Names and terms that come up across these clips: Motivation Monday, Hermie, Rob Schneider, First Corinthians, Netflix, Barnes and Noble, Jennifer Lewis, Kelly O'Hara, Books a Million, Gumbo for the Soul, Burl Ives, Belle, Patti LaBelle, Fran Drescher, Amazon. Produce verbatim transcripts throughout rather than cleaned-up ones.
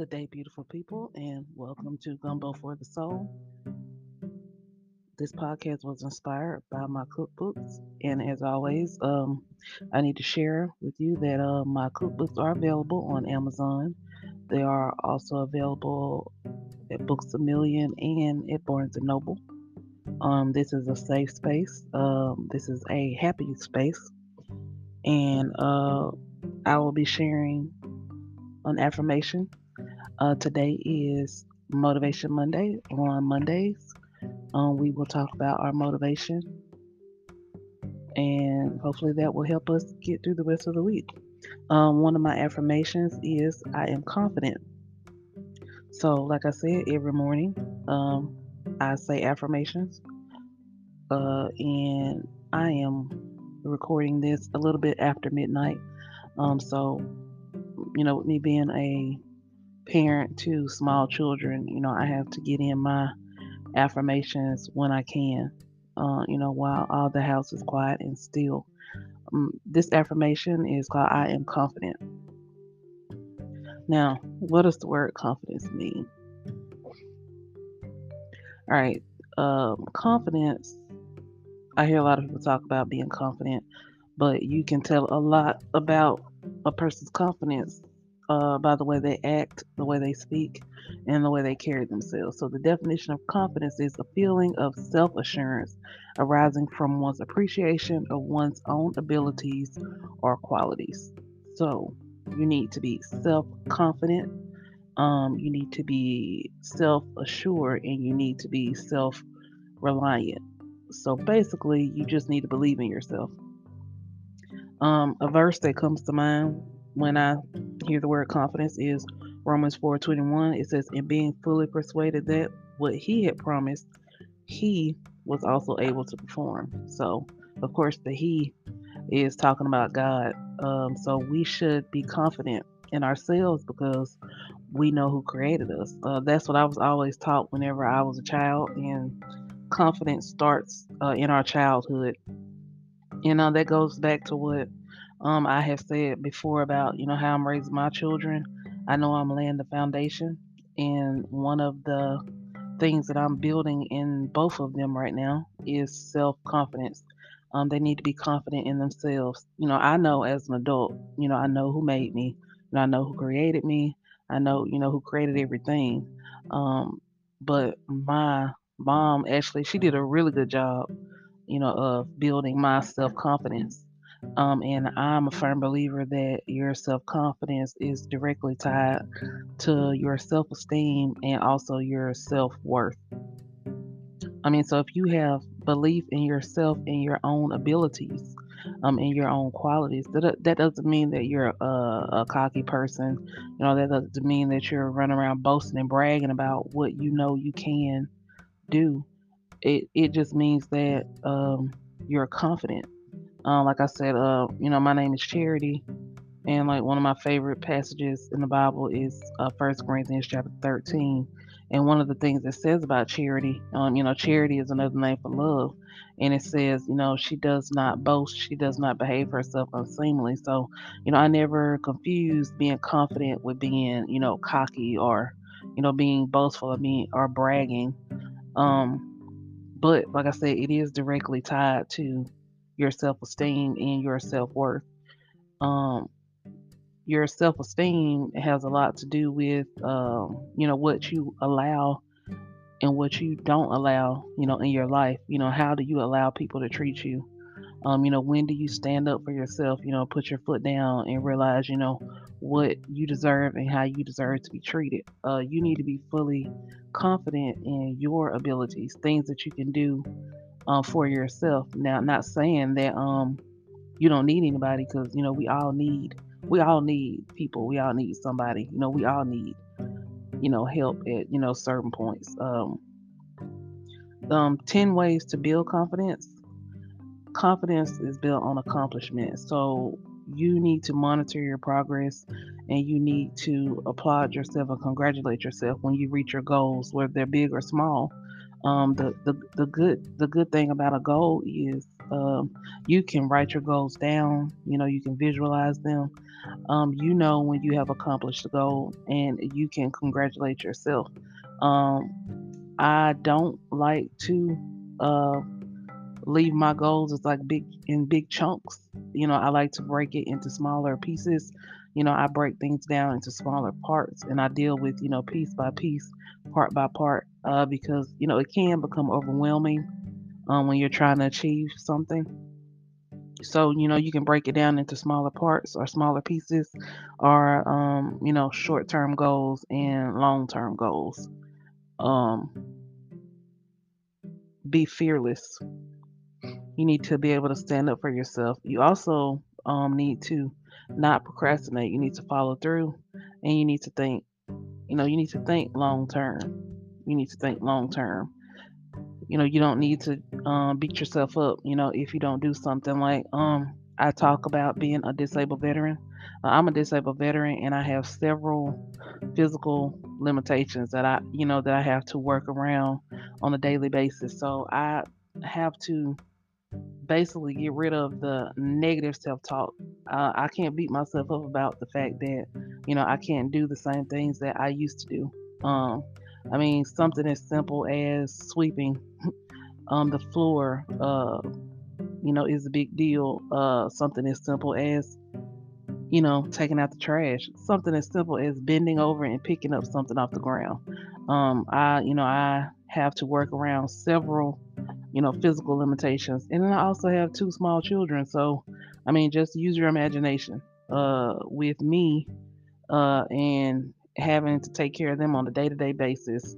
Good day, beautiful people, and welcome to Gumbo for the Soul. This podcast was inspired by my cookbooks, and as always, um, I need to share with you that uh, my cookbooks are available on Amazon. They are also available at Books a Million and at Barnes and Noble. Um, this is a safe space. Um, this is a happy space, and uh, I will be sharing an affirmation. Uh, today is Motivation Monday. On Mondays, um, we will talk about our motivation, and hopefully that will help us get through the rest of the week. Um, one of my affirmations is I am confident. So like I said, every morning um, I say affirmations, uh, and I am recording this a little bit after midnight. Um, so you know, with me being a parent to small children, you know, I have to get in my affirmations when I can, uh, you know, while all the house is quiet and still. Um, this affirmation is called I am confident. Now, what does the word confidence mean? All right. Um, confidence. I hear a lot of people talk about being confident, but you can tell a lot about a person's confidence uh, by the way they act, the way they speak, and the way they carry themselves. So the definition of confidence is a feeling of self-assurance arising from one's appreciation of one's own abilities or qualities. So you need to be self-confident, um, you need to be self-assured, and you need to be self-reliant. So basically, you just need to believe in yourself. Um, a verse that comes to mind when I hear the word confidence is Romans four twenty-one. It says, "And being fully persuaded that what he had promised, he was also able to perform." So, of course, the he is talking about God. Um, so we should be confident in ourselves because we know who created us. Uh, that's what I was always taught whenever I was a child. And confidence starts uh, in our childhood. You know, that goes back to what um, I have said before about, you know, how I'm raising my children. I know I'm laying the foundation. And one of the things that I'm building in both of them right now is self-confidence. Um, they need to be confident in themselves. You know, I know as an adult, you know, I know who made me. You know, I know who created me. I know, you know, who created everything. Um, but my mom, actually, she did a really good job, you know, of building my self-confidence. Um, and I'm a firm believer that your self-confidence is directly tied to your self-esteem and also your self-worth. I mean, so if you have belief in yourself and your own abilities, um, and your own qualities, that that doesn't mean that you're a, a cocky person. You know, that doesn't mean that you're running around boasting and bragging about what you know you can do. It it just means that um, you're confident. Uh, like I said, uh, you know, my name is Charity, and like one of my favorite passages in the Bible is uh, First Corinthians chapter thirteen. And one of the things it says about Charity, um, you know, Charity is another name for love, and it says, you know, she does not boast, she does not behave herself unseemly. So, you know, I never confuse being confident with being, you know, cocky or, you know, being boastful or being or bragging. Um, But like I said, it is directly tied to your self-esteem and your self-worth. Um, your self-esteem has a lot to do with, um, you know, what you allow and what you don't allow, you know, in your life. You know, how do you allow people to treat you? Um, you know, when do you stand up for yourself? You know, put your foot down and realize, you know, what you deserve and how you deserve to be treated. Uh, you need to be fully confident in your abilities, things that you can do um, for yourself. Now, I'm not saying that um, you don't need anybody, because you know we all need, we all need people, we all need somebody. You know, we all need, you know, help at you know certain points. Um, um, ten ways to build confidence. Confidence is built on accomplishment. So you need to monitor your progress, and you need to applaud yourself and congratulate yourself when you reach your goals, whether they're big or small. Um, the, the, the good the good thing about a goal is um, you can write your goals down. You know, you can visualize them. Um, you know when you have accomplished the goal, and you can congratulate yourself. Um, I don't like to uh, leave my goals as like big in big chunks. You know, I like to break it into smaller pieces. You know, I break things down into smaller parts, and I deal with, you know, piece by piece, part by part, uh, because, you know, it can become overwhelming um, when you're trying to achieve something. So, you know, you can break it down into smaller parts or smaller pieces, or, um, you know, short-term goals and long-term goals. Um, be fearless. You need to be able to stand up for yourself. You also um, need to not procrastinate. You need to follow through, and you need to think, you know, you need to think long term. You need to think long term. You know, you don't need to um, beat yourself up, you know, if you don't do something. Like, um, I talk about being a disabled veteran. Uh, I'm a disabled veteran, and I have several physical limitations that I, you know, that I have to work around on a daily basis. So I have to basically get rid of the negative self-talk. Uh, I can't beat myself up about the fact that, you know, I can't do the same things that I used to do. Um, I mean, something as simple as sweeping um, the floor, uh, you know, is a big deal. Uh, something as simple as, you know, taking out the trash. Something as simple as bending over and picking up something off the ground. Um, I, you know, I have to work around several, you know, physical limitations. And then I also have two small children. So, I mean, just use your imagination. Uh, with me uh, and having to take care of them on a day-to-day basis,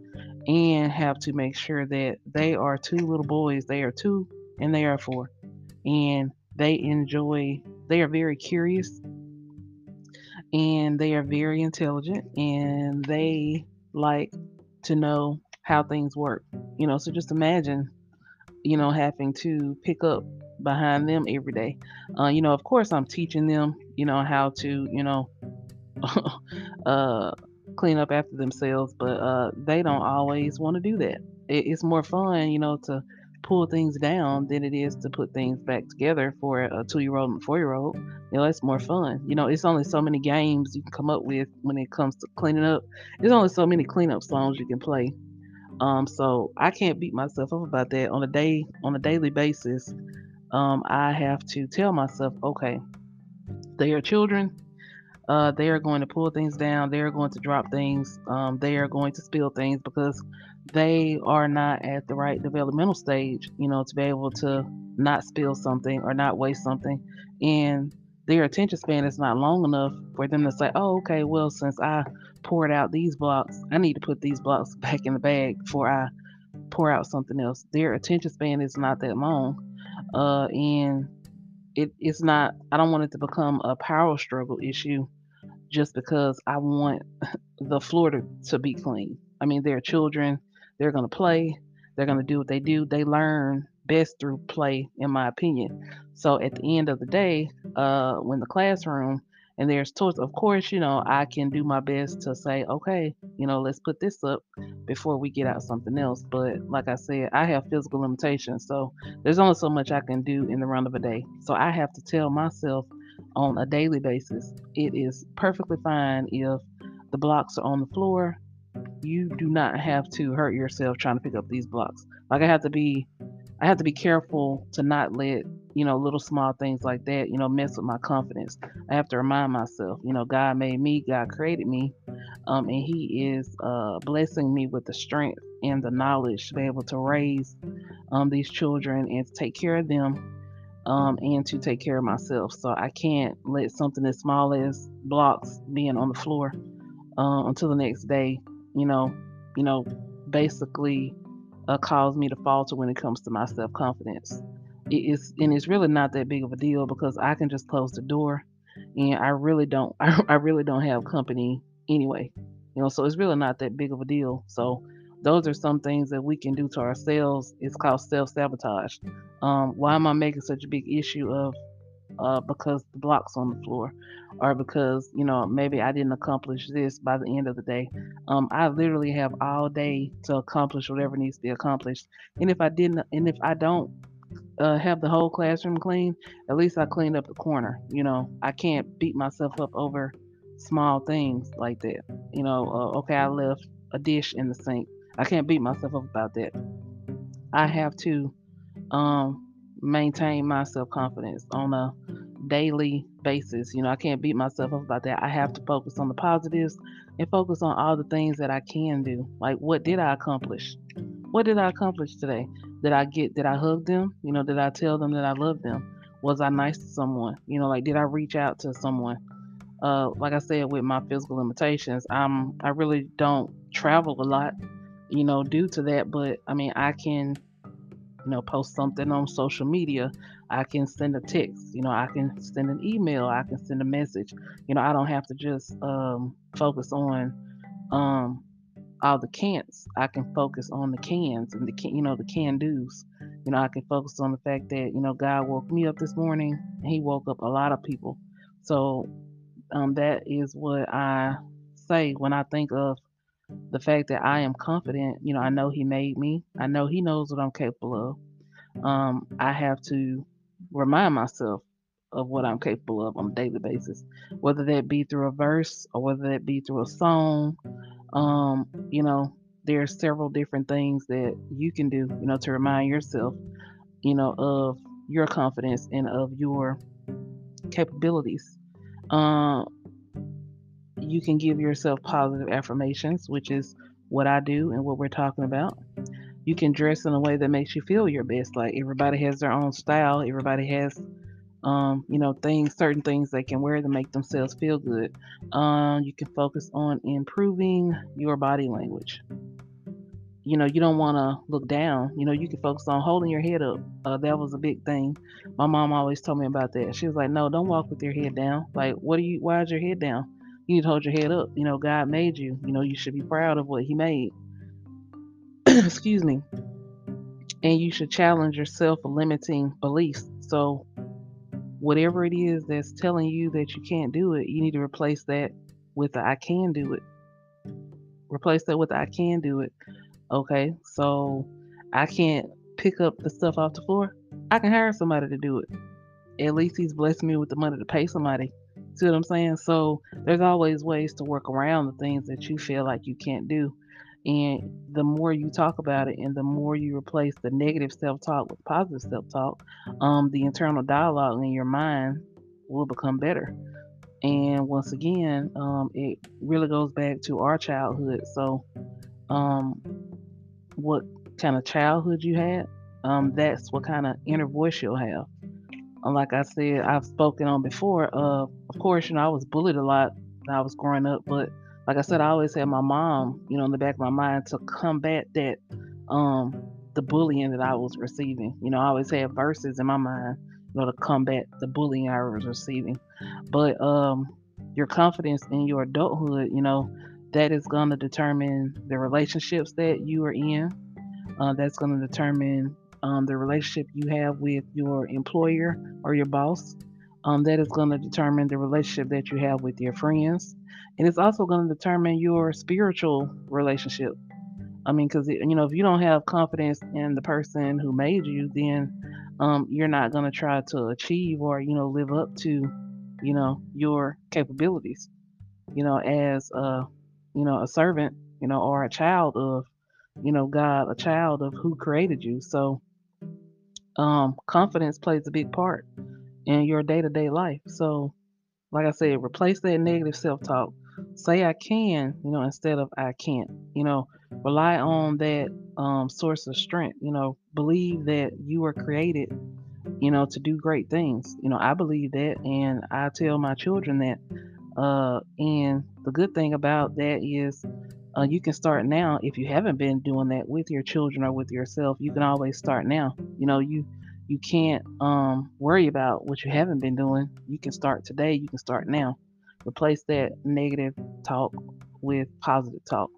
and have to make sure that they are two little boys. They are two and they are four. And they enjoy, they are very curious, and they are very intelligent, and they like to know how things work. You know, so just imagine, you know, having to pick up behind them every day. Uh, you know, of course, I'm teaching them, you know, how to, you know, uh, clean up after themselves, but uh, they don't always want to do that. It, it's more fun, you know, to pull things down than it is to put things back together for a two-year-old and a four-year-old. You know, that's more fun. You know, it's only so many games you can come up with when it comes to cleaning up. There's only so many cleanup songs you can play. Um, so I can't beat myself up about that. On a day, on a daily basis, um, I have to tell myself, okay, they are children. Uh, they are going to pull things down. They are going to drop things. Um, they are going to spill things, because they are not at the right developmental stage, you know, to be able to not spill something or not waste something. And their attention span is not long enough for them to say, oh, okay, well, since I poured out these blocks, I need to put these blocks back in the bag before I pour out something else. Their attention span is not that long. Uh, and it, it's not, I don't want it to become a power struggle issue just because I want the floor to, to be clean. I mean, they're children. They're going to play. They're going to do what they do. They learn best through play, in my opinion. So at the end of the day, uh, when the classroom and there's toys, of course, you know, I can do my best to say, okay, you know, let's put this up before we get out something else. But like I said, I have physical limitations, so there's only so much I can do in the run of a day. So I have to tell myself on a daily basis, it is perfectly fine if the blocks are on the floor. You do not have to hurt yourself trying to pick up these blocks. Like I have to be I have to be careful to not let, you know, little small things like that, you know, mess with my confidence. I have to remind myself, you know, God made me, God created me, um, and he is uh, blessing me with the strength and the knowledge to be able to raise um, these children and to take care of them, um, and to take care of myself. So I can't let something as small as blocks being on the floor uh, until the next day, you know, you know, basically Uh, caused me to falter when it comes to my self-confidence. It is, and it's really not that big of a deal, because I can just close the door, and I really don't, I, I really don't have company anyway. You know, so it's really not that big of a deal. So those are some things that we can do to ourselves. It's called self-sabotage. Um, why am I making such a big issue of uh, because the block's on the floor, or because, you know, maybe I didn't accomplish this by the end of the day. Um, I literally have all day to accomplish whatever needs to be accomplished. And if I didn't, and if I don't uh, have the whole classroom clean, at least I cleaned up the corner. You know, I can't beat myself up over small things like that. You know, uh, okay, I left a dish in the sink. I can't beat myself up about that. I have to um, maintain my self-confidence on a daily basis. You know, I can't beat myself up about that. I have to focus on the positives and focus on all the things that I can do. Like, what did I accomplish? What did I accomplish today? Did I get, did I hug them? You know, did I tell them that I love them? Was I nice to someone? You know, like, did I reach out to someone? Uh, like I said, with my physical limitations, I'm, I really don't travel a lot, you know, due to that. But I mean, I can, you know, post something on social media. I can send a text, you know, I can send an email, I can send a message. You know, I don't have to just um, focus on um, all the can'ts. I can focus on the cans and the, can, you know, the can do's. You know, I can focus on the fact that, you know, God woke me up this morning, and he woke up a lot of people. So um, that is what I say when I think of the fact that I am confident. You know, I know he made me. I know he knows what I'm capable of. Um, I have to remind myself of what I'm capable of on a daily basis, whether that be through a verse or whether that be through a song. Um, you know, there are several different things that you can do, you know, to remind yourself, you know, of your confidence and of your capabilities. Um, You can give yourself positive affirmations, which is what I do and what we're talking about. You can dress in a way that makes you feel your best. Like, everybody has their own style. Everybody has, um, you know, things, certain things they can wear to make themselves feel good. Um, you can focus on improving your body language. You know, you don't want to look down. You know, you can focus on holding your head up. Uh, that was a big thing. My mom always told me about that. She was like, no, don't walk with your head down. Like, what are you, why is your head down? You need to hold your head up. You know, God made you. You know, you should be proud of what he made. Excuse me. And you should challenge yourself for limiting beliefs. So whatever it is that's telling you that you can't do it, you need to replace that with the I can do it. Replace that with the I can do it. Okay, so I can't pick up the stuff off the floor. I can hire somebody to do it. At least he's blessed me with the money to pay somebody. See what I'm saying? So there's always ways to work around the things that you feel like you can't do. And the more you talk about it and the more you replace the negative self-talk with positive self-talk, um, the internal dialogue in your mind will become better. And once again, um, it really goes back to our childhood. So um, what kind of childhood you had, um, that's what kind of inner voice you'll have. Like I said, I've spoken on before. Uh, of course, you know, I was bullied a lot when I was growing up. But like I said, I always had my mom, you know, in the back of my mind to combat that, um, the bullying that I was receiving. You know, I always had verses in my mind, you know, to combat the bullying I was receiving. But um, your confidence in your adulthood, you know, that is going to determine the relationships that you are in. Uh, that's going to determine Um, the relationship you have with your employer or your boss. Um, that is going to determine the relationship that you have with your friends. And it's also going to determine your spiritual relationship. I mean, because, you know, if you don't have confidence in the person who made you, then um, you're not going to try to achieve or, you know, live up to, you know, your capabilities, you know, as a, you know, a servant, you know, or a child of, you know, God, a child of who created you. So, Um, confidence plays a big part in your day-to-day life. So, like I said, replace that negative self-talk. Say I can, you know, instead of I can't. You know, rely on that um, source of strength. You know, believe that you were created, you know, to do great things. You know, I believe that, and I tell my children that. Uh, and the good thing about that is, uh, you can start now. If you haven't been doing that with your children or with yourself, you can always start now. You know, you you can't um, worry about what you haven't been doing. You can start today. You can start now. Replace that negative talk with positive talk.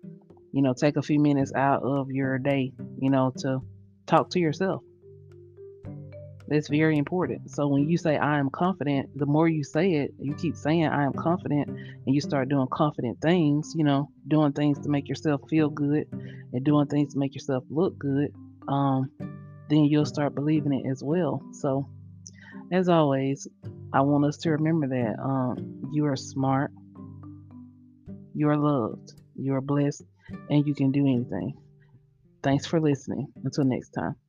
You know, take a few minutes out of your day, you know, to talk to yourself. That's very important. So when you say I am confident, the more you say it, you keep saying I am confident, and you start doing confident things, you know, doing things to make yourself feel good and doing things to make yourself look good, um, then you'll start believing it as well. So as always, I want us to remember that um, you are smart, you are loved, you are blessed, and you can do anything. Thanks for listening. Until next time.